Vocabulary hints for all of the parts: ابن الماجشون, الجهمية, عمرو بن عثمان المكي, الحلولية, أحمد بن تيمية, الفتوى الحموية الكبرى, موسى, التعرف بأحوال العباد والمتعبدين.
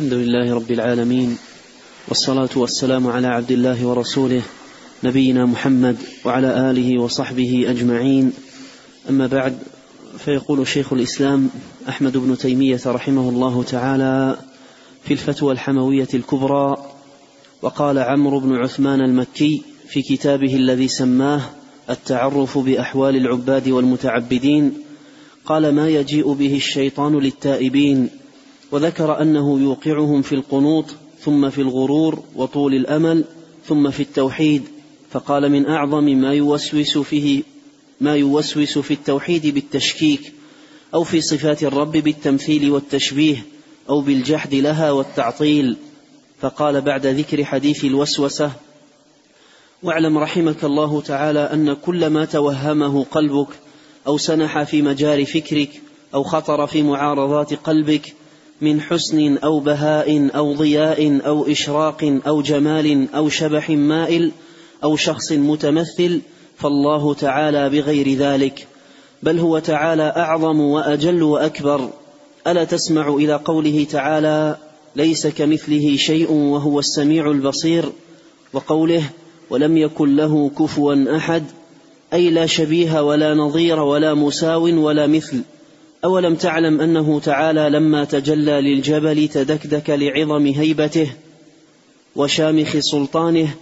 الحمد لله رب العالمين، والصلاة والسلام على عبد الله ورسوله نبينا محمد وعلى آله وصحبه أجمعين. أما بعد، فيقول شيخ الإسلام أحمد بن تيمية رحمه الله تعالى في الفتوى الحموية الكبرى: وقال عمرو بن عثمان المكي في كتابه الذي سماه التعرف بأحوال العباد والمتعبدين، قال: ما يجيء به الشيطان للتائبين، وذكر أنه يوقعهم في القنوط ثم في الغرور وطول الأمل ثم في التوحيد، فقال: من أعظم ما يوسوس في التوحيد بالتشكيك، أو في صفات الرب بالتمثيل والتشبيه، أو بالجحد لها والتعطيل. فقال بعد ذكر حديث الوسوسة: واعلم رحمك الله تعالى أن كل ما توهمه قلبك أو سنح في مجاري فكرك أو خطر في معارضات قلبك من حسن أو بهاء أو ضياء أو إشراق أو جمال أو شبح مائل أو شخص متمثل، فالله تعالى بغير ذلك، بل هو تعالى أعظم وأجل وأكبر. ألا تسمع إلى قوله تعالى: ليس كمثله شيء وهو السميع البصير، وقوله: ولم يكن له كفوا أحد، أي لا شبيه ولا نظير ولا مساو ولا مثل. أولم تعلم أنه تعالى لما تجلى للجبل تدكدك لعظم هيبته وشامخ سلطانه،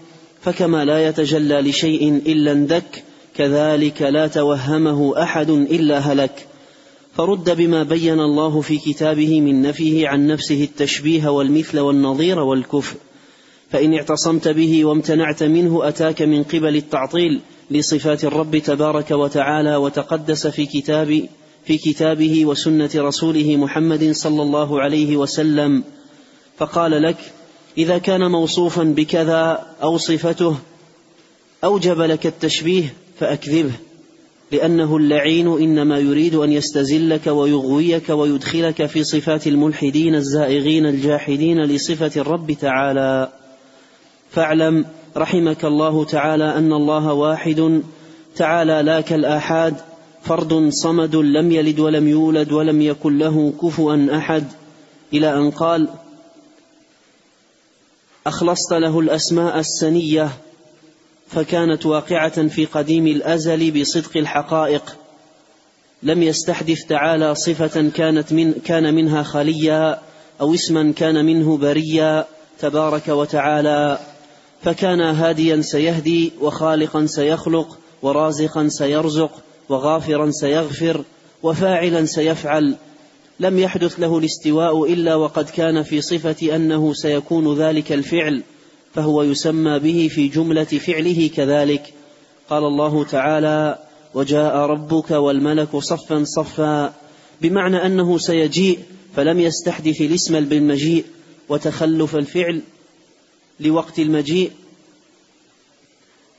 فكما لا يتجلى لشيء إلا اندك، كذلك لا توهمه أحد إلا هلك. فرد بما بين الله في كتابه من نفيه عن نفسه التشبيه والمثل والنظير والكفر، فإن اعتصمت به وامتنعت منه أتاك من قبل التعطيل لصفات الرب تبارك وتعالى، وتقدس في كتابه وسنة رسوله محمد صلى الله عليه وسلم، فقال لك: إذا كان موصوفا بكذا أو صفته أوجب لك التشبيه فأكذبه، لأنه اللعين إنما يريد أن يستزلك ويغويك ويدخلك في صفات الملحدين الزائغين الجاحدين لصفة الرب تعالى. فاعلم رحمك الله تعالى أن الله واحد تعالى لا كالآحاد، فرد صمد لم يلد ولم يولد ولم يكن له كفوا أحد، إلى أن قال: أخلصت له الأسماء السنية، فكانت واقعة في قديم الأزل بصدق الحقائق، لم يستحدث تعالى صفة كان منها خاليا أو اسما كان منه بريا تبارك وتعالى، فكان هاديا سيهدي، وخالقا سيخلق، ورازقا سيرزق، وغافرا سيغفر، وفاعلا سيفعل. لم يحدث له الاستواء إلا وقد كان في صفة أنه سيكون ذلك الفعل، فهو يسمى به في جملة فعله كذلك. قال الله تعالى: وجاء ربك والملك صفا صفا، بمعنى أنه سيجيء، فلم يستحدث الاسم بالمجيء وتخلف الفعل لوقت المجيء،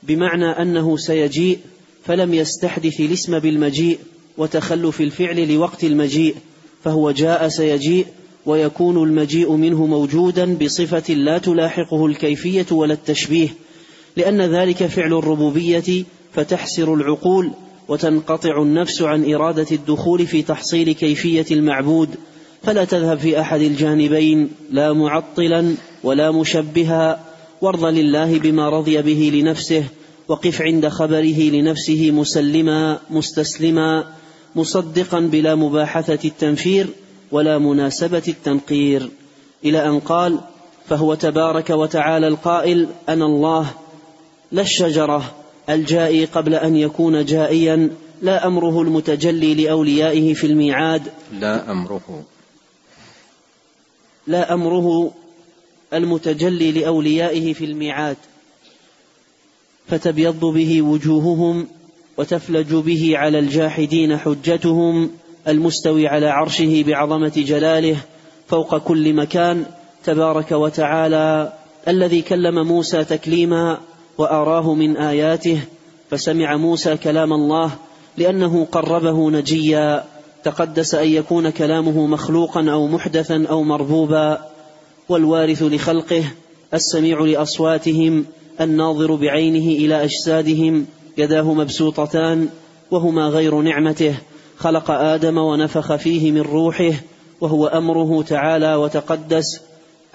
بمعنى أنه سيجيء فلم يستحدث الاسم بالمجيء وتخلف الفعل لوقت المجيء، فهو جاء سيجيء، ويكون المجيء منه موجودا بصفة لا تلاحقه الكيفية ولا التشبيه، لأن ذلك فعل الربوبية، فتحسر العقول وتنقطع النفس عن إرادة الدخول في تحصيل كيفية المعبود، فلا تذهب في أحد الجانبين، لا معطلا ولا مشبها، وارض لله بما رضي به لنفسه، وقف عند خبره لنفسه مسلما مستسلما، مصدقا بلا مباحثة التنفير ولا مناسبة التنقير، إلى أن قال: فهو تبارك وتعالى القائل: أنا الله، لا الشجرة، الجائي قبل أن يكون جائيا، لا أمره المتجلي لأوليائه في الميعاد، لا أمره المتجلي لأوليائه في الميعاد، فتبيض به وجوههم وتفلج به على الجاحدين حجتهم، المستوي على عرشه بعظمة جلاله فوق كل مكان تبارك وتعالى، الذي كلم موسى تكليما وأراه من آياته، فسمع موسى كلام الله لأنه قربه نجيا، تقدس أن يكون كلامه مخلوقا أو محدثا أو مربوبا، والوارث لخلقه، السميع لأصواتهم، الناظر بعينه إلى أجسادهم، يداه مبسوطتان وهما غير نعمته، خلق آدم ونفخ فيه من روحه، وهو أمره تعالى وتقدس،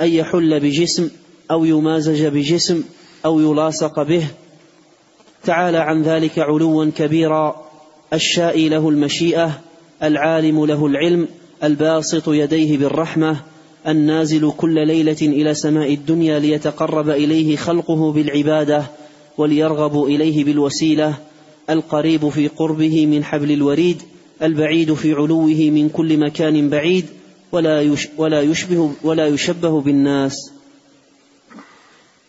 أن يحل بجسم أو يمازج بجسم أو يلاصق به، تعالى عن ذلك علوا كبيرا. الشائي له المشيئة، العالم له العلم، الباسط يديه بالرحمة، النازل كل ليلة إلى سماء الدنيا ليتقرب إليه خلقه بالعبادة وليرغب إليه بالوسيلة، القريب في قربه من حبل الوريد، البعيد في علوه من كل مكان بعيد، ولا يشبه بالناس.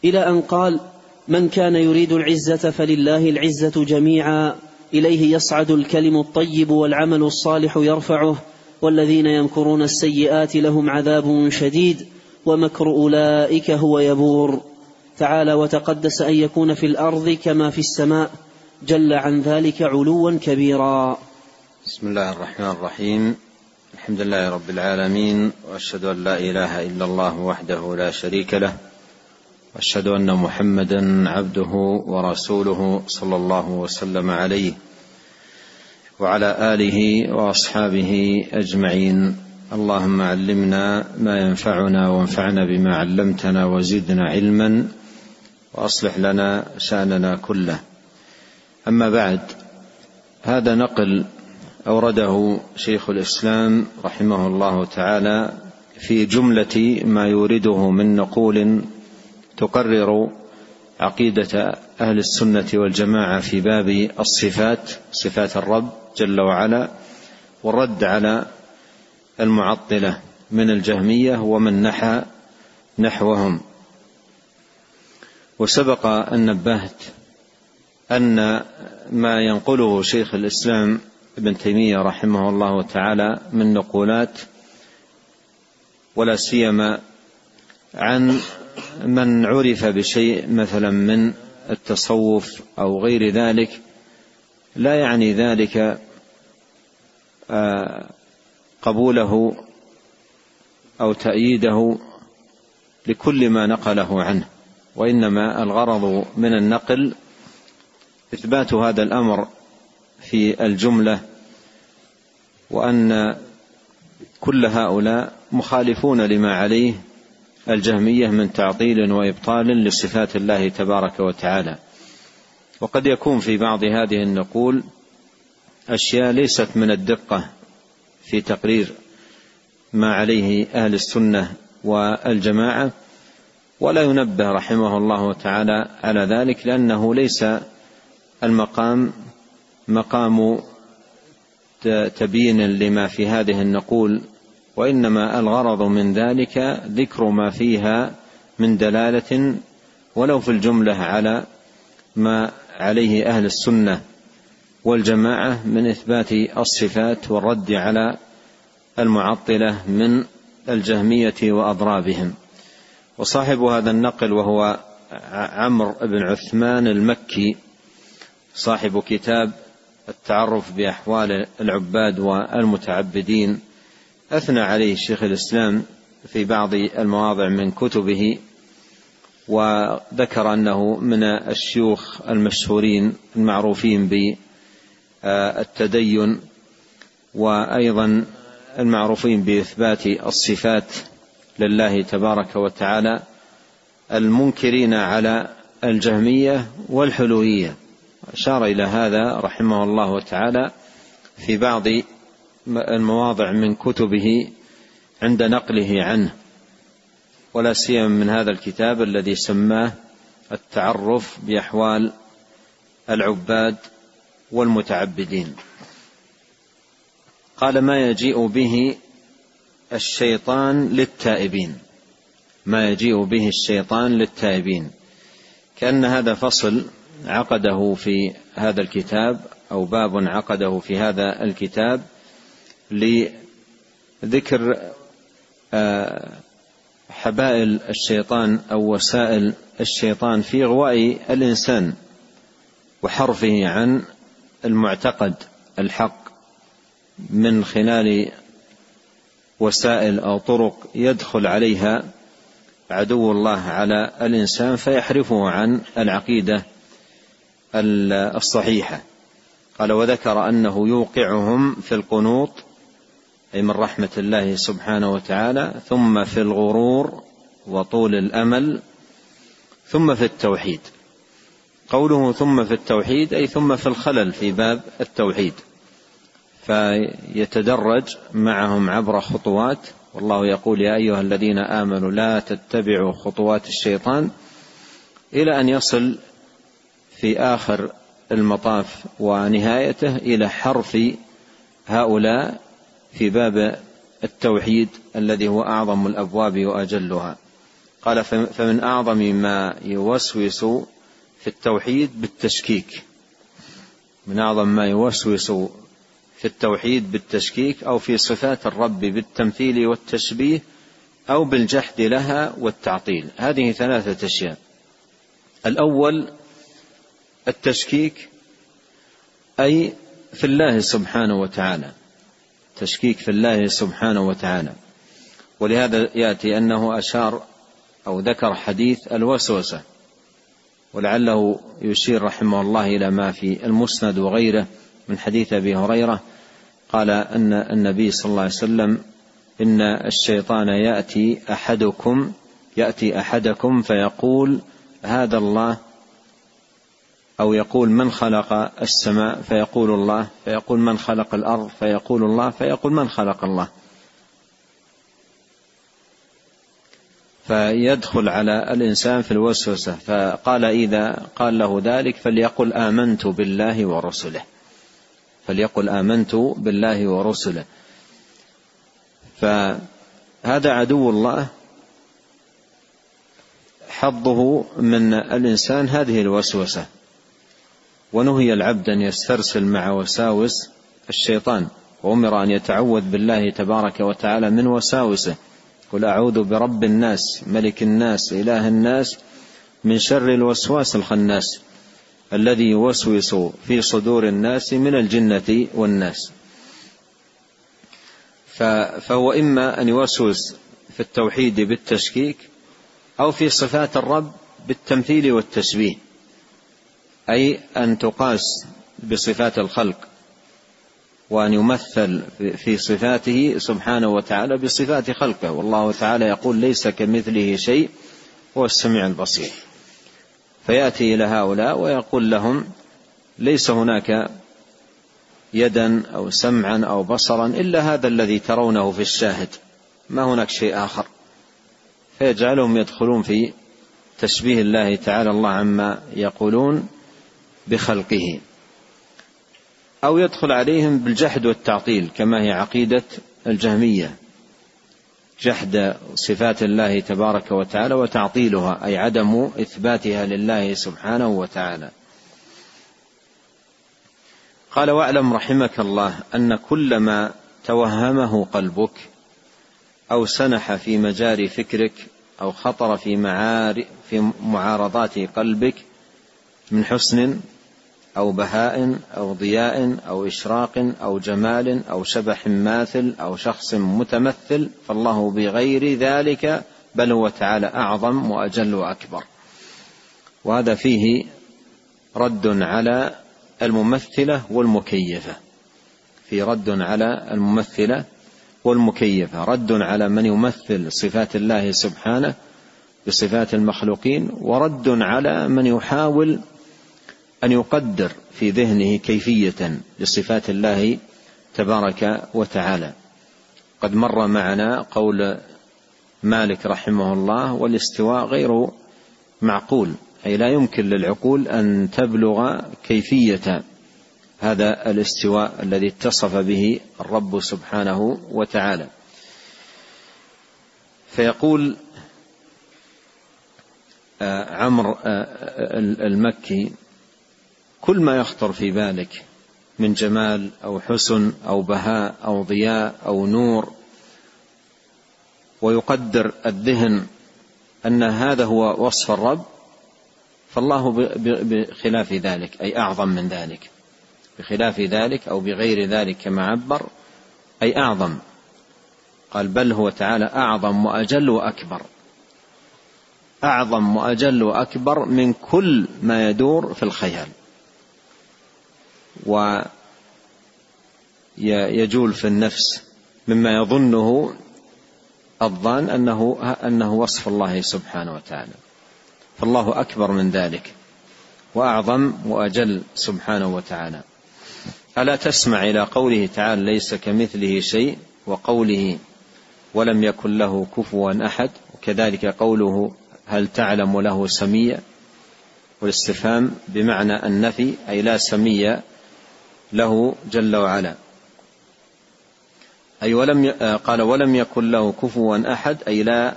إلى أن قال: من كان يريد العزة فلله العزة جميعا، إليه يصعد الكلم الطيب والعمل الصالح يرفعه، والذين يمكرون السيئات لهم عذاب شديد، ومكر أولئك هو يبور. تعالى وتقدس أن يكون في الأرض كما في السماء، جل عن ذلك علوا كبيرا. بسم الله الرحمن الرحيم، الحمد لله رب العالمين، وأشهد أن لا إله إلا الله وحده لا شريك له، وأشهد أن محمدا عبده ورسوله صلى الله وسلم عليه وعلى آله وأصحابه أجمعين. اللهم علمنا ما ينفعنا، وانفعنا بما علمتنا، وزدنا علما، وأصلح لنا شأننا كله. أما بعد، هذا نقل أورده شيخ الإسلام رحمه الله تعالى في جملة ما يورده من نقول تقرر عقيدة أهل السنة والجماعة في باب الصفات، صفات الرب جل وعلا، والرد على المعطلة من الجهمية ومن نحى نحوهم. وسبق أن نبهت أن ما ينقله شيخ الإسلام ابن تيمية رحمه الله تعالى من نقولات، ولا سيما عن من عرف بشيء مثلا من التصوف أو غير ذلك، لا يعني ذلك قبوله أو تأييده لكل ما نقله عنه، وإنما الغرض من النقل إثبات هذا الأمر في الجملة، وأن كل هؤلاء مخالفون لما عليه الجهمية من تعطيل وإبطال لصفات الله تبارك وتعالى. وقد يكون في بعض هذه النقول أشياء ليست من الدقة في تقرير ما عليه أهل السنة والجماعة، ولا ينبه رحمه الله تعالى على ذلك، لأنه ليس المقام مقام تبيين لما في هذه النقول، وإنما الغرض من ذلك ذكر ما فيها من دلالة ولو في الجملة على ما عليه أهل السنة والجماعة من إثبات الصفات والرد على المعطلة من الجهمية وأضرابهم. وصاحب هذا النقل وهو عمرو بن عثمان المكي، صاحب كتاب التعرف بأحوال العباد والمتعبدين، أثنى عليه شيخ الإسلام في بعض المواضع من كتبه، وذكر أنه من الشيوخ المشهورين المعروفين بالتدين، وأيضا المعروفين بإثبات الصفات لله تبارك وتعالى، المنكرين على الجهمية والحلولية. أشار إلى هذا رحمه الله تعالى في بعض المواضع من كتبه عند نقله عنه، ولا سيما من هذا الكتاب الذي سماه التعرف بأحوال العباد والمتعبدين. قال: ما يجيء به الشيطان للتائبين، ما يجيء به الشيطان للتائبين. كأن هذا فصل عقده في هذا الكتاب، أو باب عقده في هذا الكتاب لذكر حبائل الشيطان أو وسائل الشيطان في إغواء الإنسان وحرفه عن المعتقد الحق من خلال وسائل أو طرق يدخل عليها عدو الله على الإنسان فيحرفه عن العقيدة الصحيحة. قال: وذكر أنه يوقعهم في القنوط، أي من رحمة الله سبحانه وتعالى، ثم في الغرور، وطول الأمل. ثم في التوحيد قوله ثم في التوحيد أي ثم في الخلل في باب التوحيد، فيتدرج معهم عبر خطوات، والله يقول يا أيها الذين آمنوا لا تتبعوا خطوات الشيطان، إلى أن يصل في آخر المطاف ونهايته إلى حرف هؤلاء في باب التوحيد الذي هو أعظم الأبواب وأجلها. قال فمن أعظم ما يوسوس في التوحيد بالتشكيك، من أعظم ما يوسوس في التوحيد بالتشكيك، أو في صفات الرب بالتمثيل والتشبيه، أو بالجحد لها والتعطيل. هذه ثلاثة أشياء: الأول التشكيك أي في الله سبحانه وتعالى، تشكيك في الله سبحانه وتعالى، ولهذا يأتي أنه أشار أو ذكر حديث الوسوسة، ولعله يشير رحمه الله إلى ما في المسند وغيره من حديث أبي هريرة قال أن النبي صلى الله عليه وسلم إن الشيطان يأتي أحدكم فيقول هذا الله، أو يقول من خلق السماء، فيقول الله، فيقول من خلق الأرض، فيقول الله، فيقول من خلق الله، فيدخل على الإنسان في الوسوسة. فقال إذا قال له ذلك فليقل آمنت بالله ورسله، فليقل آمنت بالله ورسله. فهذا عدو الله، حظه من الإنسان هذه الوسوسة، ونهي العبد أن يسترسل مع وساوس الشيطان، وأمر أن يتعوذ بالله تبارك وتعالى من وساوسه، قل أعوذ برب الناس ملك الناس إله الناس من شر الوسواس الخناس الذي يوسوس في صدور الناس من الجنة والناس. فهو إما أن يوسوس في التوحيد بالتشكيك، أو في صفات الرب بالتمثيل والتشبيه، أي أن تقاس بصفات الخلق، وأن يمثل في صفاته سبحانه وتعالى بصفات خلقه، والله تعالى يقول ليس كمثله شيء هو السميع البصير، فيأتي إلى هؤلاء ويقول لهم ليس هناك يدا أو سمعا أو بصرا إلا هذا الذي ترونه في الشاهد، ما هناك شيء آخر، فيجعلهم يدخلون في تشبيه الله تعالى الله عما يقولون بخلقه، أو يدخل عليهم بالجحد والتعطيل كما هي عقيدة الجهمية، جحد صفات الله تبارك وتعالى وتعطيلها، أي عدم إثباتها لله سبحانه وتعالى. قال واعلم رحمك الله أن كل ما توهمه قلبك أو سنح في مجاري فكرك أو خطر في معارضات قلبك من حسن أو بهاء أو ضياء أو إشراق أو جمال أو شبح ماثل أو شخص متمثل، فالله بغير ذلك بل هو تعالى أعظم وأجل وأكبر. وهذا فيه رد على الممثلة والمكيفة، في رد على الممثلة والمكيفة، رد على من يمثل صفات الله سبحانه بصفات المخلوقين، ورد على من يحاول أن يقدر في ذهنه كيفية لصفات الله تبارك وتعالى. قد مر معنا قول مالك رحمه الله والاستواء غير معقول، أي لا يمكن للعقول أن تبلغ كيفية هذا الاستواء الذي اتصف به الرب سبحانه وتعالى. فيقول عمرو المكي كل ما يخطر في بالك من جمال أو حسن أو بهاء أو ضياء أو نور، ويقدر الذهن أن هذا هو وصف الرب، فالله بخلاف ذلك أي أعظم من ذلك، بخلاف ذلك أو بغير ذلك كما عبر أي أعظم، قال بل هو تعالى أعظم وأجل وأكبر، أعظم وأجل وأكبر من كل ما يدور في الخيال ويجول في النفس مما يظنه الظان أنه وصف الله سبحانه وتعالى، فالله أكبر من ذلك وأعظم وأجل سبحانه وتعالى. ألا تسمع إلى قوله تعالى ليس كمثله شيء، وقوله ولم يكن له كفوا أحد، وكذلك قوله هل تعلم له سميا، والاستفهام بمعنى النفي أي لا سميا له جل وعلا. أي قال ولم يكن له كفوا أحد، أي لا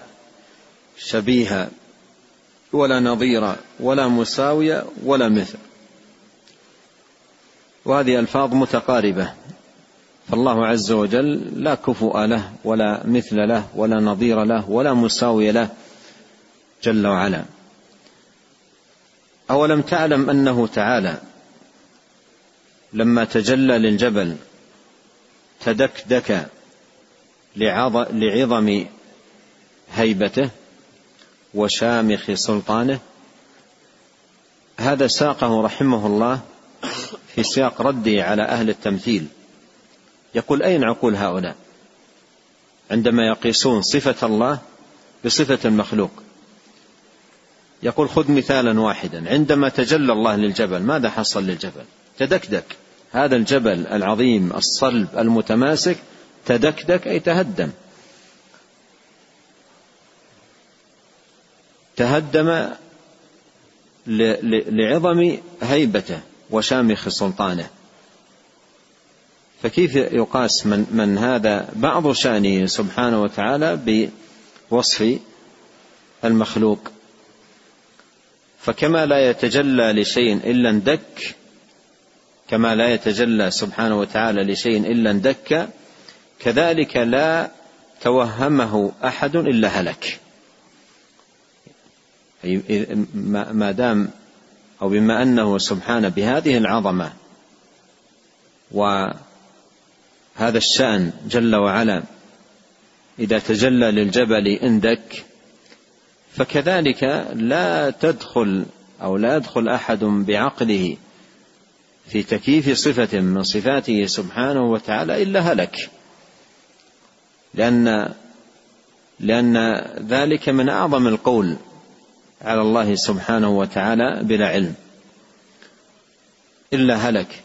شبيه ولا نظير ولا مساوي ولا مثل، وهذه ألفاظ متقاربة، فالله عز وجل لا كفؤ له ولا مثل له ولا نظير له ولا مساوي له جل وعلا. أولم تعلم أنه تعالى لما تجلى للجبل تدكدك لعظم هيبته وشامخ سلطانه؟ هذا ساقه رحمه الله في سياق رده على أهل التمثيل. يقول أين عقول هؤلاء عندما يقيسون صفة الله بصفة المخلوق؟ يقول خذ مثالا واحدا، عندما تجلى الله للجبل ماذا حصل للجبل؟ تدكدك. هذا الجبل العظيم الصلب المتماسك تدكدك أي تهدم، تهدم لعظم هيبته وشامخ سلطانه. فكيف يقاس من هذا بعض شأنه سبحانه وتعالى بوصف المخلوق؟ فكما لا يتجلى لشيء إلا اندك، كما لا يتجلى سبحانه وتعالى لشيء إلا اندك، كذلك لا توهمه أحد إلا هلك. ما دام أو بما أنه سبحانه بهذه العظمة وهذا الشأن جل وعلا إذا تجلى للجبل اندك، فكذلك لا يدخل أحد بعقله في تكييف صفة من صفاته سبحانه وتعالى إلا هلك، لأن ذلك من أعظم القول على الله سبحانه وتعالى بلا علم، إلا هلك.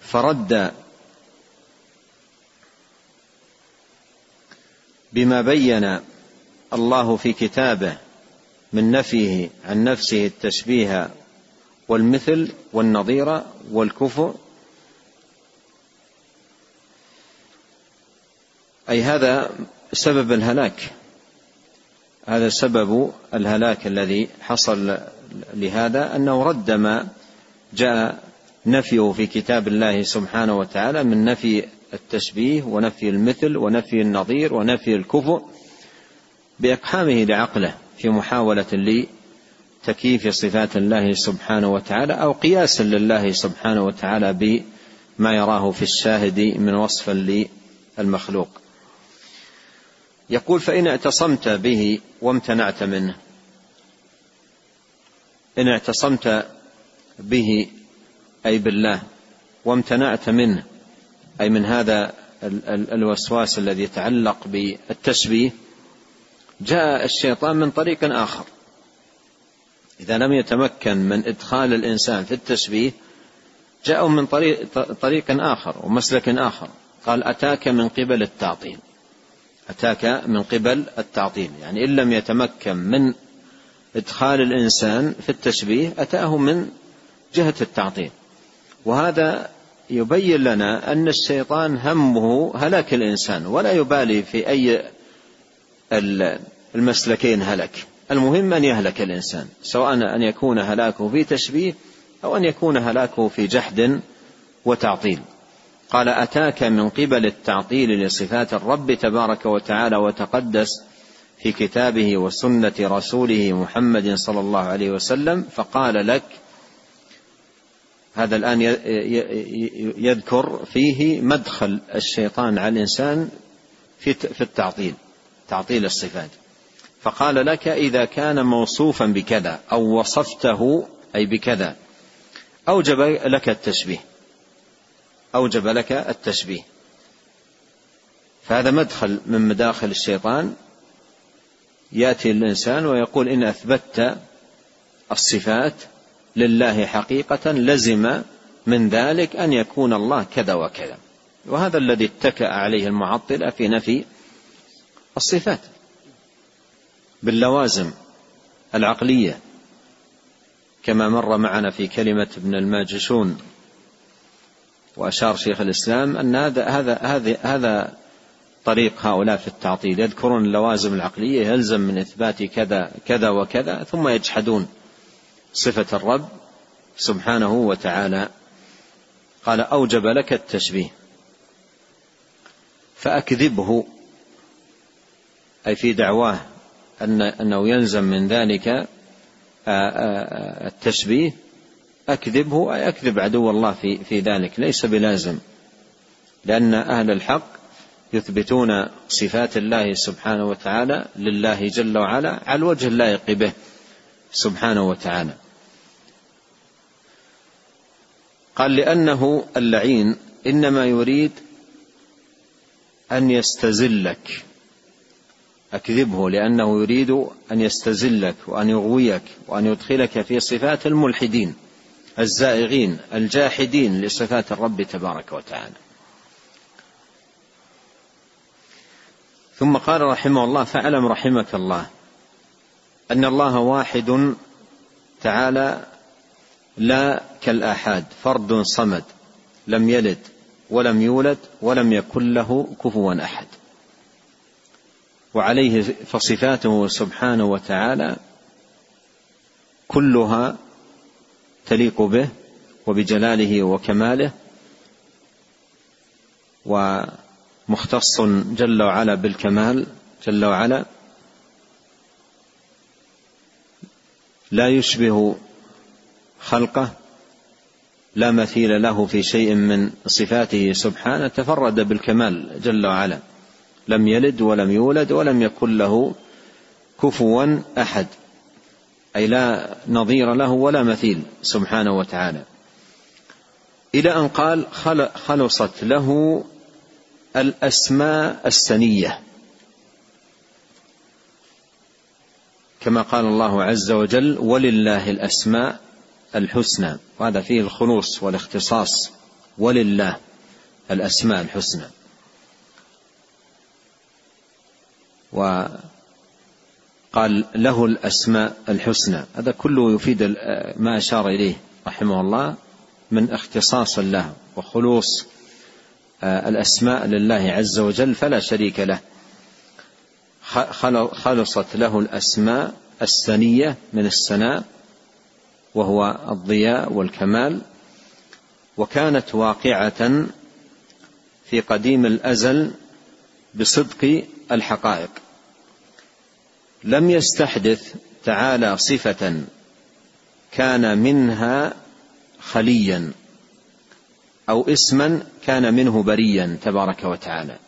فرد بما بين الله في كتابه من نفيه عن نفسه التشبيه والمثل والنظير والكفؤ، أي هذا سبب الهلاك، هذا سبب الهلاك الذي حصل لهذا، أنه رد ما جاء نفيه في كتاب الله سبحانه وتعالى من نفي التشبيه ونفي المثل ونفي النظير ونفي الكفؤ بإقحامه لعقله في محاولة لتكييف صفات الله سبحانه وتعالى، أو قياس لله سبحانه وتعالى بما يراه في الشاهد من وصف للمخلوق. يقول فإن اعتصمت به وامتنعت منه، إن اعتصمت به أي بالله، وامتنعت منه أي من هذا الوسواس الذي يتعلق بالتشبيه. جاء الشيطان من طريق آخر، إذا لم يتمكن من إدخال الإنسان في التشبيه جاءه من طريق آخر ومسلك آخر. قال أتاك من قبل التعطيل، أتاك من قبل التعطيل، يعني إن لم يتمكن من إدخال الإنسان في التشبيه أتاه من جهة التعطيل. وهذا يبين لنا أن الشيطان همه هلاك الإنسان، ولا يبالي في أي المسلكين هلك، المهم أن يهلك الإنسان، سواء أن يكون هلاكه في تشبيه أو أن يكون هلاكه في جحد وتعطيل. قال أتاك من قبل التعطيل لصفات الرب تبارك وتعالى وتقدس في كتابه وسنة رسوله محمد صلى الله عليه وسلم، فقال لك. هذا الآن يذكر فيه مدخل الشيطان على الإنسان في التعطيل، تعطيل الصفات. فقال لك إذا كان موصوفا بكذا أو وصفته أي بكذا أوجب لك التشبيه، فهذا مدخل من مداخل الشيطان، يأتي الإنسان ويقول إن أثبتت الصفات لله حقيقة لزم من ذلك أن يكون الله كذا وكذا، وهذا الذي اتكأ عليه المعطلة في نفي الصفات باللوازم العقلية، كما مر معنا في كلمة ابن الماجشون، وأشار شيخ الإسلام أن هذا طريق هؤلاء في التعطيل، يذكرون اللوازم العقلية يلزم من إثبات كذا كذا وكذا، ثم يجحدون صفة الرب سبحانه وتعالى. قال أوجب لك التشبيه فأكذبه، أي في دعواه أنه يلزم من ذلك التشبيه، أكذبه أي أكذب عدو الله في ذلك، ليس بلازم، لأن أهل الحق يثبتون صفات الله سبحانه وتعالى لله جل وعلا على الوجه اللائق به سبحانه وتعالى. قال لأنه اللعين إنما يريد أن يستزلك، أكذبه لأنه يريد أن يستزلك وأن يغويك وأن يدخلك في صفات الملحدين الزائغين الجاحدين لصفات الرب تبارك وتعالى. ثم قال رحمه الله فاعلم رحمك الله أن الله واحد تعالى لا كالآحاد، فرد صمد لم يلد ولم يولد ولم يكن له كفوا أحد، وعليه فصفاته سبحانه وتعالى كلها تليق به وبجلاله وكماله، ومختص جل وعلا بالكمال جل وعلا، لا يشبه خلقه، لا مثيل له في شيء من صفاته سبحانه، تفرد بالكمال جل وعلا، لم يلد ولم يولد ولم يكن له كفوا أحد، أي لا نظير له ولا مثيل سبحانه وتعالى. إلى أن قال خلصت له الأسماء السنية، كما قال الله عز وجل ولله الأسماء الحسنى، وهذا فيه الخلوص والاختصاص، ولله الأسماء الحسنى. وقال له الأسماء الحسنى، هذا كله يفيد ما أشار إليه رحمه الله من اختصاص الله وخلوص الأسماء لله عز وجل فلا شريك له. خلصت له الأسماء السنية من السناء وهو الضياء والكمال، وكانت واقعة في قديم الأزل بصدق الحقائق، لم يستحدث تعالى صفة كان منها خليا أو اسما كان منه بريا تبارك وتعالى،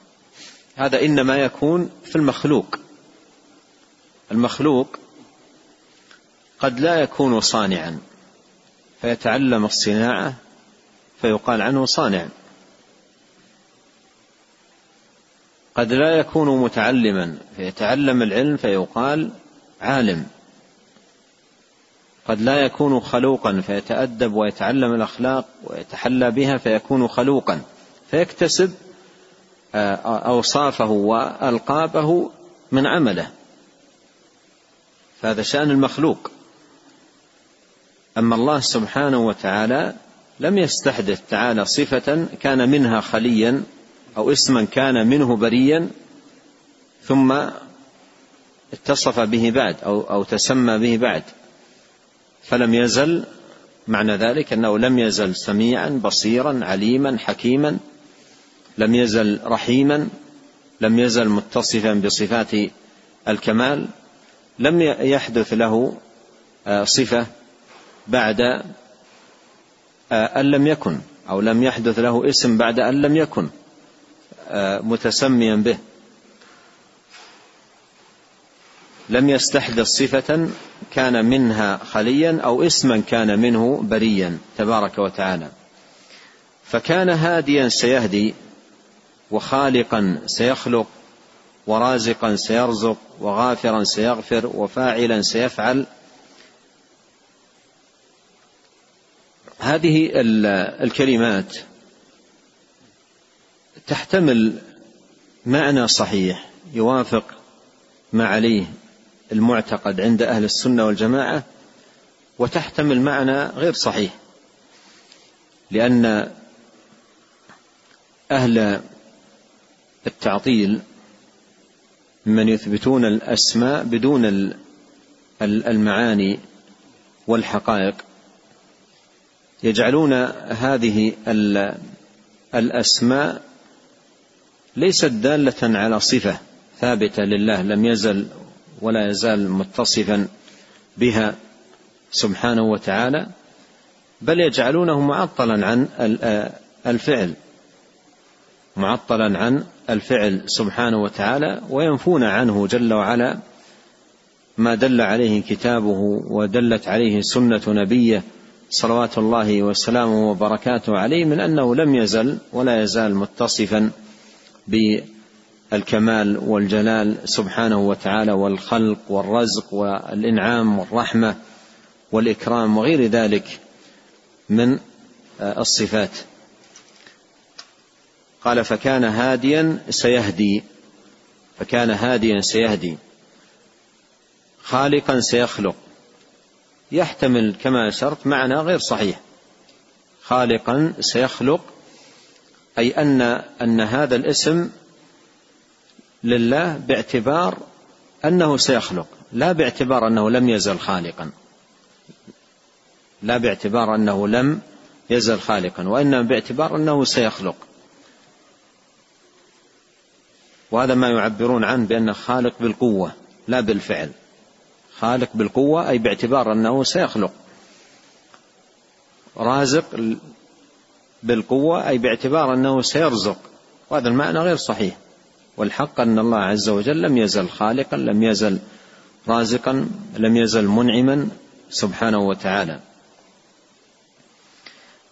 هذا إنما يكون في المخلوق. المخلوق قد لا يكون صانعا فيتعلم الصناعة فيقال عنه صانع، قد لا يكون متعلما فيتعلم العلم فيقال عالم، قد لا يكون خلوقا فيتأدب ويتعلم الأخلاق ويتحلى بها فيكون خلوقا، فيكتسب أوصافه وألقابه من عمله، فهذا شأن المخلوق. أما الله سبحانه وتعالى لم يستحدث تعالى صفة كان منها خليا أو اسما كان منه بريا ثم اتصف به بعد أو تسمى به بعد، فلم يزل، معنى ذلك أنه لم يزل سميعا بصيرا عليما حكيما، لم يزل رحيما، لم يزل متصفا بصفات الكمال، لم يحدث له صفة بعد أن لم يكن، أو لم يحدث له اسم بعد أن لم يكن متسميا به، لم يستحدث صفة كان منها خليا أو اسما كان منه بريا تبارك وتعالى، فكان هاديا سيهدي وخالقا سيخلق، ورازقا سيرزق، وغافرا سيغفر، وفاعلا سيفعل. هذه الكلمات تحتمل معنى صحيح يوافق ما عليه المعتقد عند أهل السنة والجماعة، وتحتمل معنى غير صحيح، لأن أهل التعطيل من يثبتون الأسماء بدون المعاني والحقائق يجعلون هذه الأسماء ليست دالة على صفة ثابتة لله لم يزل ولا يزال متصفا بها سبحانه وتعالى، بل يجعلونه معطلا عن الفعل، معطلا عن الفعل سبحانه وتعالى، وينفون عنه جل وعلا ما دل عليه كتابه ودلت عليه سنة نبيه صلوات الله وسلامه وبركاته عليه من أنه لم يزل ولا يزال متصفا بالكمال والجلال سبحانه وتعالى، والخلق والرزق والإنعام والرحمة والإكرام وغير ذلك من الصفات. قال فكان هاديا سيهدي، فكان هاديا سيهدي، خالقا سيخلق، يحتمل كما أشرت معنى غير صحيح. خالقا سيخلق أي أن هذا الاسم لله باعتبار أنه سيخلق، لا باعتبار أنه لم يزل خالقا، لا باعتبار أنه لم يزل خالقا، وإنما باعتبار أنه سيخلق، وهذا ما يعبرون عنه بأن خالق بالقوة لا بالفعل، خالق بالقوة أي باعتبار أنه سيخلق، رازق بالقوة أي باعتبار أنه سيرزق، وهذا المعنى غير صحيح. والحق أن الله عز وجل لم يزل خالقا، لم يزل رازقا، لم يزل منعما سبحانه وتعالى.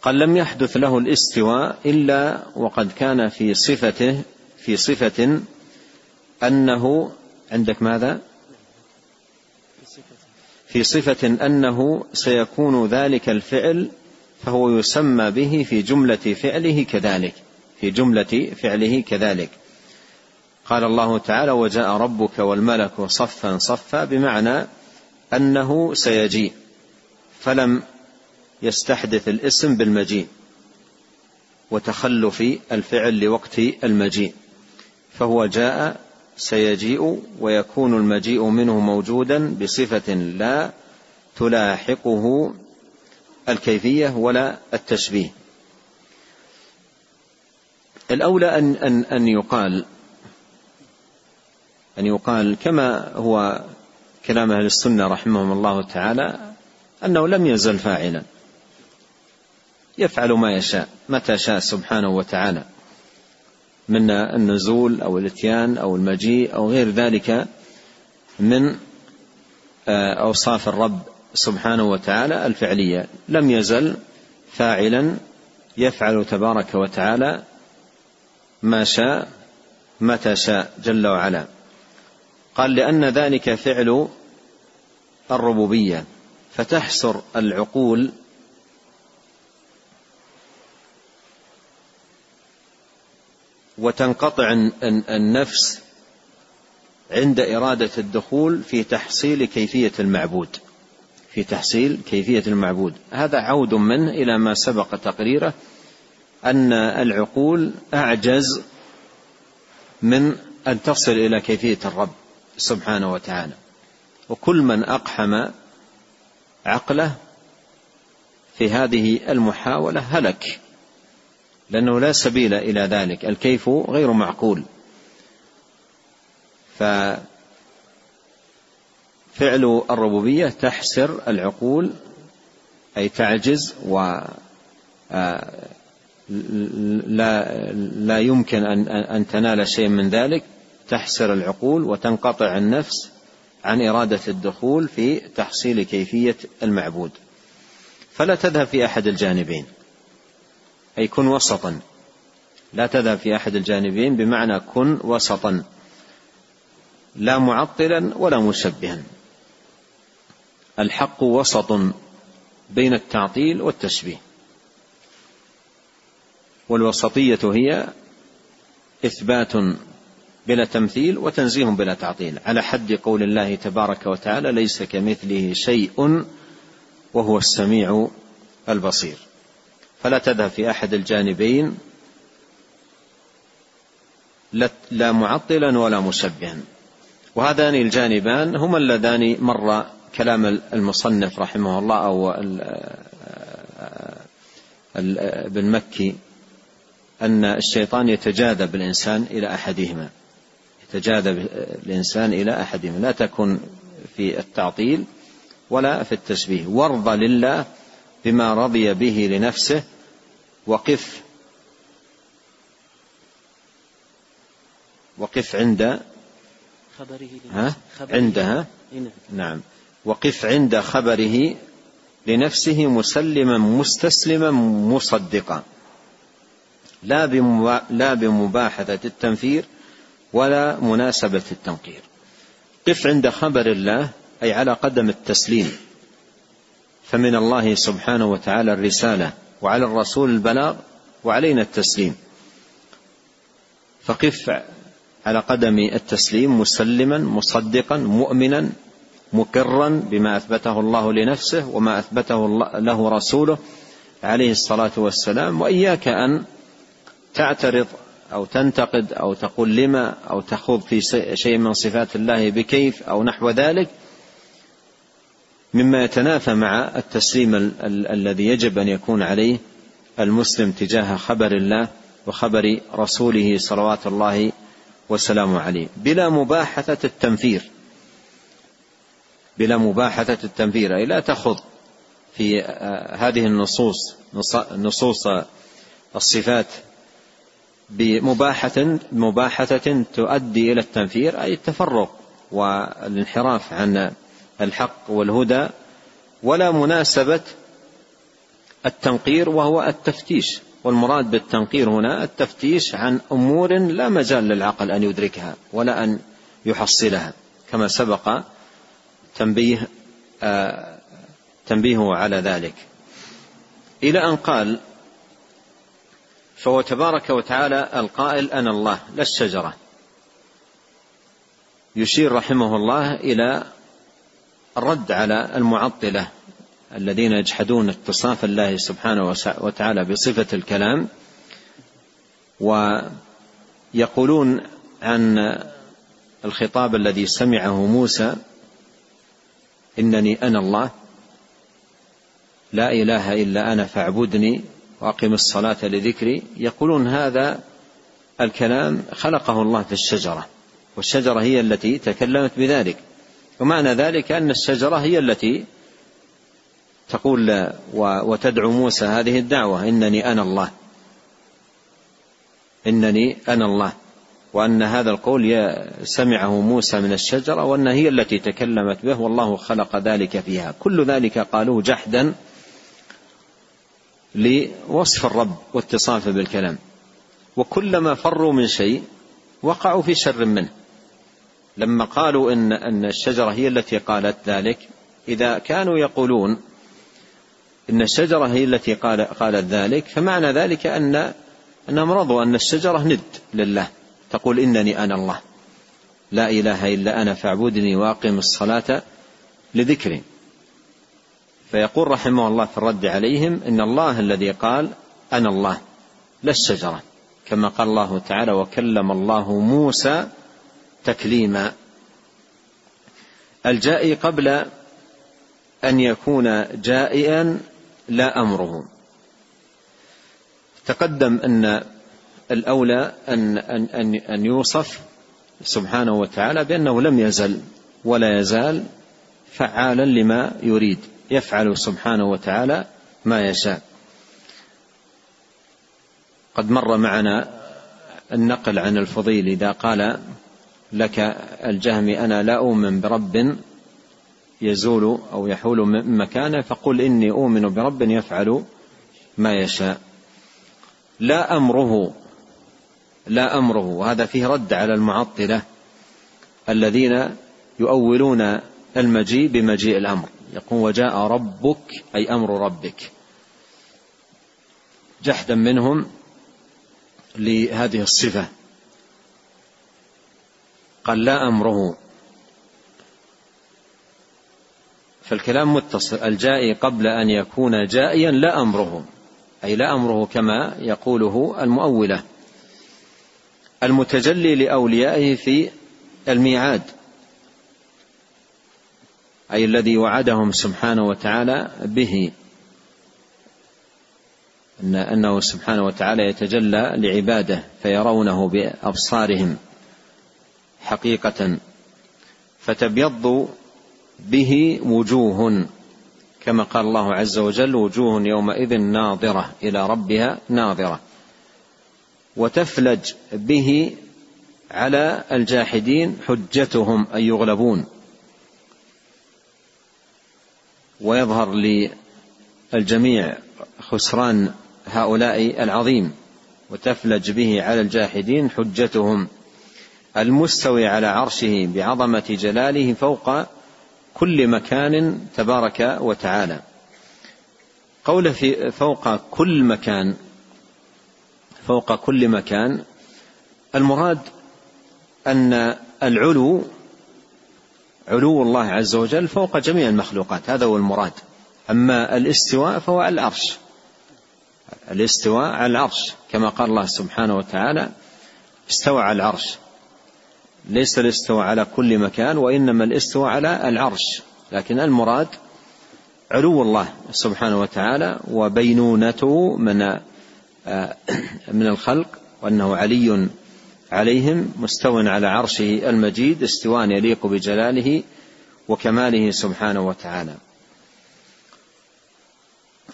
قال لم يحدث له الاستواء إلا وقد كان في صفته، في صفة أنه، عندك ماذا؟ في صفة أنه سيكون ذلك الفعل، فهو يسمى به في جملة فعله كذلك، في جملة فعله كذلك. قال الله تعالى وجاء ربك والملك صفا صفا، بمعنى أنه سيجيء، فلم يستحدث الاسم بالمجيء وتخلف الفعل لوقت المجيء، فهو جاء سيجيء، ويكون المجيء منه موجودا بصفة لا تلاحقه الكيفية ولا التشبيه. الأولى أن يقال كما هو كلام أهل السنة رحمهم الله تعالى أنه لم يزل فاعلا، يفعل ما يشاء متى شاء سبحانه وتعالى من النزول أو الاتيان أو المجيء أو غير ذلك من أوصاف الرب سبحانه وتعالى الفعلية، لم يزل فاعلا يفعل تبارك وتعالى ما شاء متى شاء جل وعلا. قال لأن ذلك فعل الربوبية، فتحسر العقول وتنقطع النفس عند إرادة الدخول في تحصيل كيفية المعبود، في تحصيل كيفية المعبود. هذا عود منه إلى ما سبق تقريره، أن العقول أعجز من أن تصل إلى كيفية الرب سبحانه وتعالى، وكل من أقحم عقله في هذه المحاولة هلك، لأنه لا سبيل إلى ذلك، الكيف غير معقول. ففعل الربوبية تحسر العقول أي تعجز، ولا يمكن أن تنال شيء من ذلك، تحسر العقول وتنقطع النفس عن إرادة الدخول في تحصيل كيفية المعبود، فلا تذهب في أحد الجانبين، أي كن وسطا، لا تذهب في أحد الجانبين، بمعنى كن وسطا لا معطلا ولا مشبها. الحق وسط بين التعطيل والتشبيه، والوسطية هي إثبات بلا تمثيل وتنزيه بلا تعطيل، على حد قول الله تبارك وتعالى ليس كمثله شيء وهو السميع البصير. فلا تذهب في أحد الجانبين لا معطلا ولا مشبها. وهذان الجانبان هما اللذان مر كلام المصنف رحمه الله أو ابن مكي أن الشيطان يتجاذب الإنسان إلى أحدهما، يتجاذب الإنسان إلى أحدهما، لا تكن في التعطيل ولا في التشبيه، وارضى لله بما رضي به لنفسه، وقف عند خبره عندها، نعم، وقف عند خبره لنفسه مسلما مستسلما مصدقا، لا بمباحثة التنفير ولا مناسبة التنقير. قف عند خبر الله أي على قدم التسليم، فمن الله سبحانه وتعالى الرسالة، وعلى الرسول البلاغ، وعلينا التسليم، فقف على قدم التسليم مسلما مصدقا مؤمنا مقرا بما أثبته الله لنفسه وما أثبته له رسوله عليه الصلاة والسلام. وإياك أن تعترض أو تنتقد أو تقول لما أو تخوض في شيء من صفات الله بكيف أو نحو ذلك مما يتنافى مع التسليم الذي يجب أن يكون عليه المسلم تجاه خبر الله وخبر رسوله صلوات الله وسلامه عليه، بلا مباحثة التنفير، بلا مباحثة التنفير، أي لا تخوض في هذه النصوص نصوص الصفات بمباحثة تؤدي إلى التنفير، أي التفرق والانحراف عن الحق والهدى، ولا مناسبة التنقير وهو التفتيش، والمراد بالتنقير هنا التفتيش عن أمور لا مجال للعقل أن يدركها ولا أن يحصلها، كما سبق تنبيهه على ذلك. إلى أن قال فهو تبارك وتعالى القائل أنا الله لا الشجرة، يشير رحمه الله إلى الرد على المعطلة الذين يجحدون اتصاف الله سبحانه وتعالى بصفة الكلام، ويقولون عن الخطاب الذي سمعه موسى إنني أنا الله لا إله إلا أنا فاعبدني وأقم الصلاة لذكري، يقولون هذا الكلام خلقه الله في الشجرة، والشجرة هي التي تكلمت بذلك، ومعنى ذلك أن الشجرة هي التي تقول وتدعو موسى هذه الدعوة إنني أنا الله، إنني أنا الله، وأن هذا القول سمعه موسى من الشجرة، وأن هي التي تكلمت به والله خلق ذلك فيها. كل ذلك قالوه جحدا لوصف الرب واتصافه بالكلام، وكلما فروا من شيء وقعوا في شر منه. لما قالوا إن الشجرة هي التي قالت ذلك، إذا كانوا يقولون إن الشجرة هي التي قالت ذلك، فمعنى ذلك أنهم رضوا أن الشجرة ند لله، تقول إنني أنا الله لا إله إلا أنا فاعبدني وأقم الصلاة لذكري. فيقول رحمه الله في الرد عليهم إن الله الذي قال أنا الله لا الشجرة، كما قال الله تعالى وكلم الله موسى تكليما. الجائي قبل أن يكون جائيا لا أمره. تقدم أن الأولى أن يوصف سبحانه وتعالى بأنه لم يزل ولا يزال فعالا لما يريد، يفعل سبحانه وتعالى ما يشاء. قد مر معنا النقل عن الفضيل إذا قال لك الجهمي أنا لا أؤمن برب يزول أو يحول من مكانه، فقل إني أؤمن برب يفعل ما يشاء. لا أمره لا أمره. وهذا فيه رد على المعطلة الذين يؤولون المجيء بمجيء الأمر، يقول وجاء ربك أي أمر ربك، جحدا منهم لهذه الصفة. قال لا أمره، فالكلام متصل، الجائي قبل أن يكون جائيا لا أمره، أي لا أمره كما يقوله المؤولة. المتجلي لأوليائه في الميعاد، أي الذي وعدهم سبحانه وتعالى به، أنه سبحانه وتعالى يتجلى لعباده فيرونه بأبصارهم حقيقة، فتبيض به وجوه كما قال الله عز وجل وجوه يومئذ ناظرة إلى ربها ناظرة، وتفلج به على الجاحدين حجتهم أن يغلبون، ويظهر للجميع خسران هؤلاء العظيم، وتفلج به على الجاحدين حجتهم. المستوي على عرشه بعظمة جلاله فوق كل مكان تبارك وتعالى. قوله فوق كل مكان، فوق كل مكان، المراد أن العلو، علو الله عز وجل فوق جميع المخلوقات، هذا هو المراد. أما الاستواء فهو على العرش، الاستواء على العرش كما قال الله سبحانه وتعالى استوى على العرش، ليس الاستوى على كل مكان وإنما الاستوى على العرش، لكن المراد علو الله سبحانه وتعالى وبينونته من الخلق، وأنه علي عليهم مستوى على عرشه المجيد استواء يليق بجلاله وكماله سبحانه وتعالى.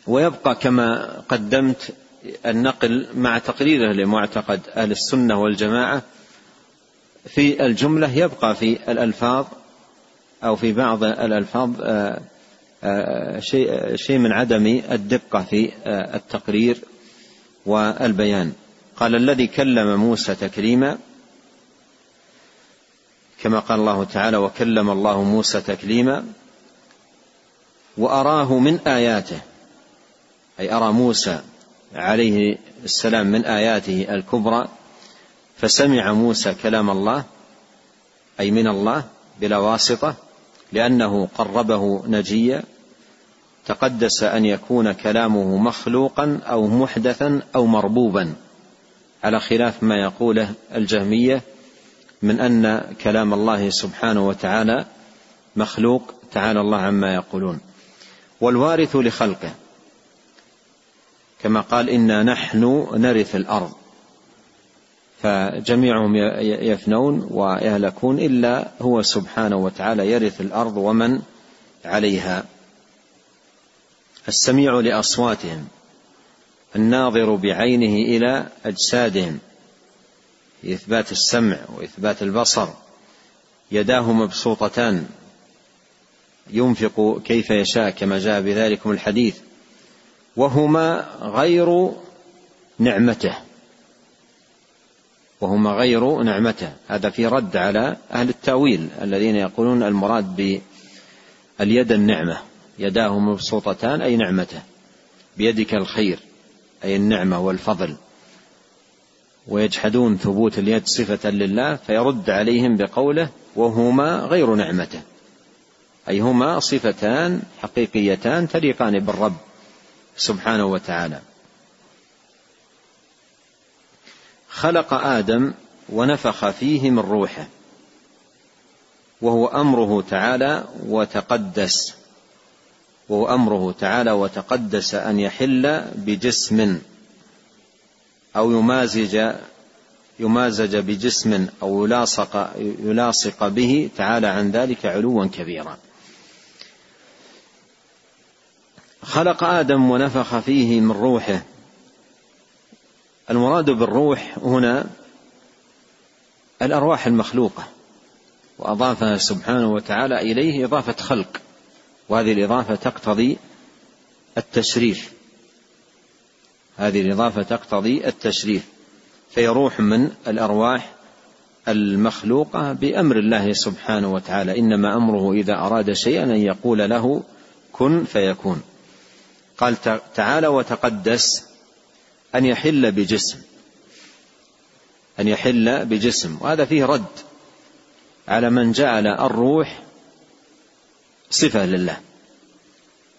ويبقى كما قدمت النقل مع تقريره لمعتقد أهل السنة والجماعة في الجملة، يبقى في الألفاظ أو في بعض الألفاظ شيء من عدم الدقة في التقرير والبيان. قال الذي كلم موسى تكليما كما قال الله تعالى وكلم الله موسى تكليما، وأراه من آياته أي أرى موسى عليه السلام من آياته الكبرى، فسمع موسى كلام الله أي من الله بلا واسطة، لأنه قربه نجيا، تقدس أن يكون كلامه مخلوقا أو محدثا أو مربوبا، على خلاف ما يقوله الجهمية من أن كلام الله سبحانه وتعالى مخلوق، تعالى الله عما يقولون. والوارث لخلقه كما قال إنا نحن نرث الأرض، فجميعهم يفنون ويهلكون إلا هو سبحانه وتعالى يرث الأرض ومن عليها. السميع لأصواتهم، الناظر بعينه إلى أجسادهم، إثبات السمع وإثبات البصر. يداه مبسوطتان ينفق كيف يشاء كما جاء بذلكم الحديث، وهما غير نعمته، وهما غير نعمته. هذا في رد على أهل التأويل الذين يقولون المراد باليد النعمة، يداه مبسوطتان أي نعمته، بيدك الخير أي النعمة والفضل، ويجحدون ثبوت اليد صفة لله، فيرد عليهم بقوله وهما غير نعمته، أي هما صفتان حقيقيتان تليقان بالرب سبحانه وتعالى. خلق آدم ونفخ فيه من روحه، وهو أمره تعالى وتقدس، وهو أمره تعالى وتقدس أن يحل بجسم أو يمازج بجسم أو يلاصق به، تعالى عن ذلك علوا كبيرا. خلق آدم ونفخ فيه من روحه، المراد بالروح هنا الأرواح المخلوقة، وأضافها سبحانه وتعالى إليه إضافة خلق، وهذه الإضافة تقتضي التشريف، هذه الإضافة تقتضي التشريف، فيروح من الأرواح المخلوقة بأمر الله سبحانه وتعالى، إنما أمره إذا أراد شيئا أن يقول له كن فيكون. قال تعالى وتقدس أن يحل بجسم، أن يحل بجسم، وهذا فيه رد على من جعل الروح صفة لله،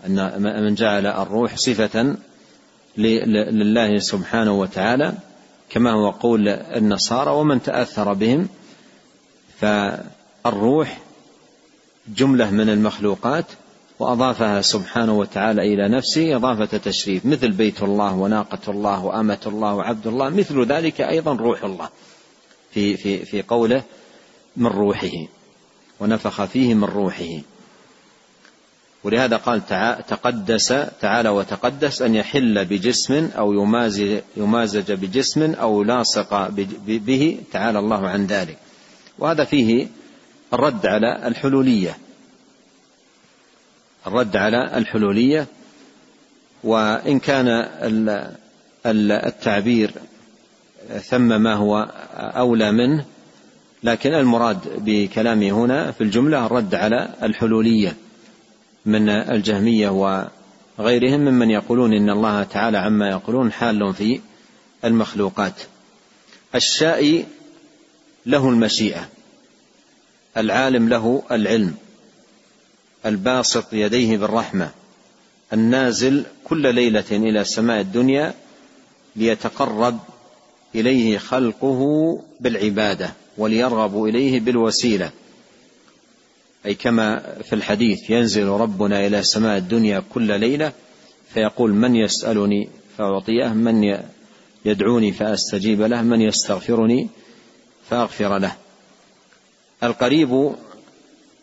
أن من جعل الروح صفة لله سبحانه وتعالى كما هو قول النصارى ومن تأثر بهم، فالروح جملة من المخلوقات وأضافها سبحانه وتعالى إلى نفسه إضافة تشريف، مثل بيت الله وناقة الله وأمة الله وعبد الله، مثل ذلك أيضا روح الله في في في قوله من روحه ونفخ فيه من روحه. ولهذا قال تقدس تعالى وتقدس أن يحل بجسم أو يمازج بجسم أو لاصق به، تعالى الله عن ذلك. وهذا فيه الرد على الحلولية، الرد على الحلولية، وإن كان التعبير ثم ما هو أولى منه، لكن المراد بكلامي هنا في الجملة الرد على الحلولية من الجهمية وغيرهم ممن يقولون إن الله تعالى عما يقولون حال في المخلوقات. الشائي له المشيئة، العالم له العلم، الباسط يديه بالرحمة، النازل كل ليلة إلى سماء الدنيا ليتقرب إليه خلقه بالعبادة وليرغب إليه بالوسيلة، أي كما في الحديث ينزل ربنا إلى سماء الدنيا كل ليلة فيقول من يسألني فأعطيه، من يدعوني فأستجيب له، من يستغفرني فأغفر له. القريب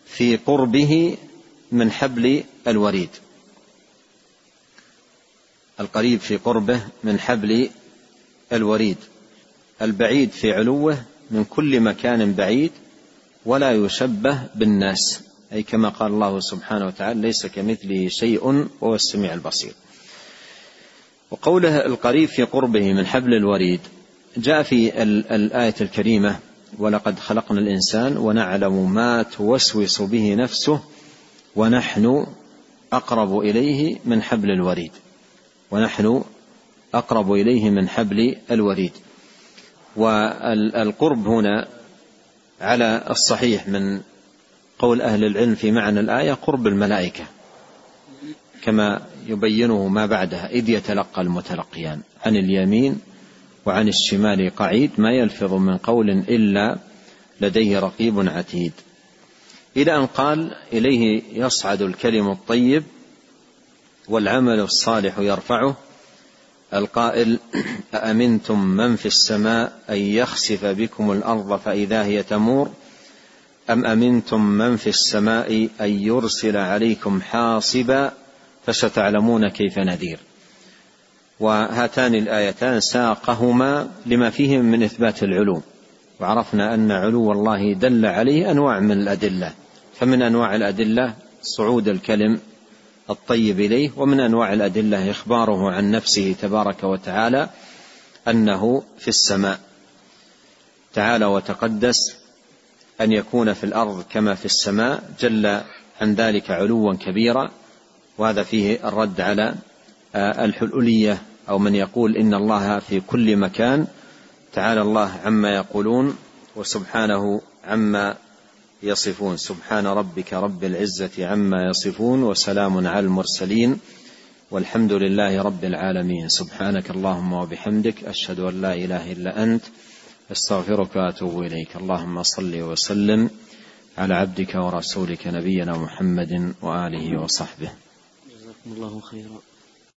في قربه من حبل الوريد، القريب في قربه من حبل الوريد، البعيد في علوه من كل مكان بعيد ولا يشبه بالناس، أي كما قال الله سبحانه وتعالى ليس كمثله شيء وهو السميع البصير. وقوله القريب في قربه من حبل الوريد جاء في الآية الكريمة ولقد خلقنا الإنسان ونعلم ما توسوس به نفسه ونحن أقرب إليه من حبل الوريد، ونحن أقرب إليه من حبل الوريد. والقرب هنا على الصحيح من قول أهل العلم في معنى الآية قرب الملائكة كما يبينه ما بعدها إذ يتلقى المتلقيان عن اليمين وعن الشمال قعيد ما يلفظ من قول إلا لديه رقيب عتيد، إلى أن قال إليه يصعد الكلم الطيب والعمل الصالح يرفعه، القائل أأمنتم من في السماء أن يخسف بكم الأرض فإذا هي تمور، أم أمنتم من في السماء أن يرسل عليكم حاصبا فستعلمون كيف نذير. وهاتان الآيتان ساقهما لما فيهم من إثبات العلو، وعرفنا أن علو الله دل عليه أنواع من الأدلة، فمن أنواع الأدلة صعود الكلم الطيب إليه، ومن أنواع الأدلة إخباره عن نفسه تبارك وتعالى أنه في السماء، تعالى وتقدس أن يكون في الأرض كما في السماء، جل عن ذلك علوا كبيرا. وهذا فيه الرد على الحلولية أو من يقول إن الله في كل مكان، تعالى الله عما يقولون وسبحانه عما يصفون، سبحان ربك رب العزة عما يصفون وسلام على المرسلين والحمد لله رب العالمين، سبحانك اللهم وبحمدك أشهد أن لا إله إلا أنت أستغفرك وأتوب إليك، اللهم صل وسلم على عبدك ورسولك نبينا محمد وآله وصحبه. جزاكم الله خيرا.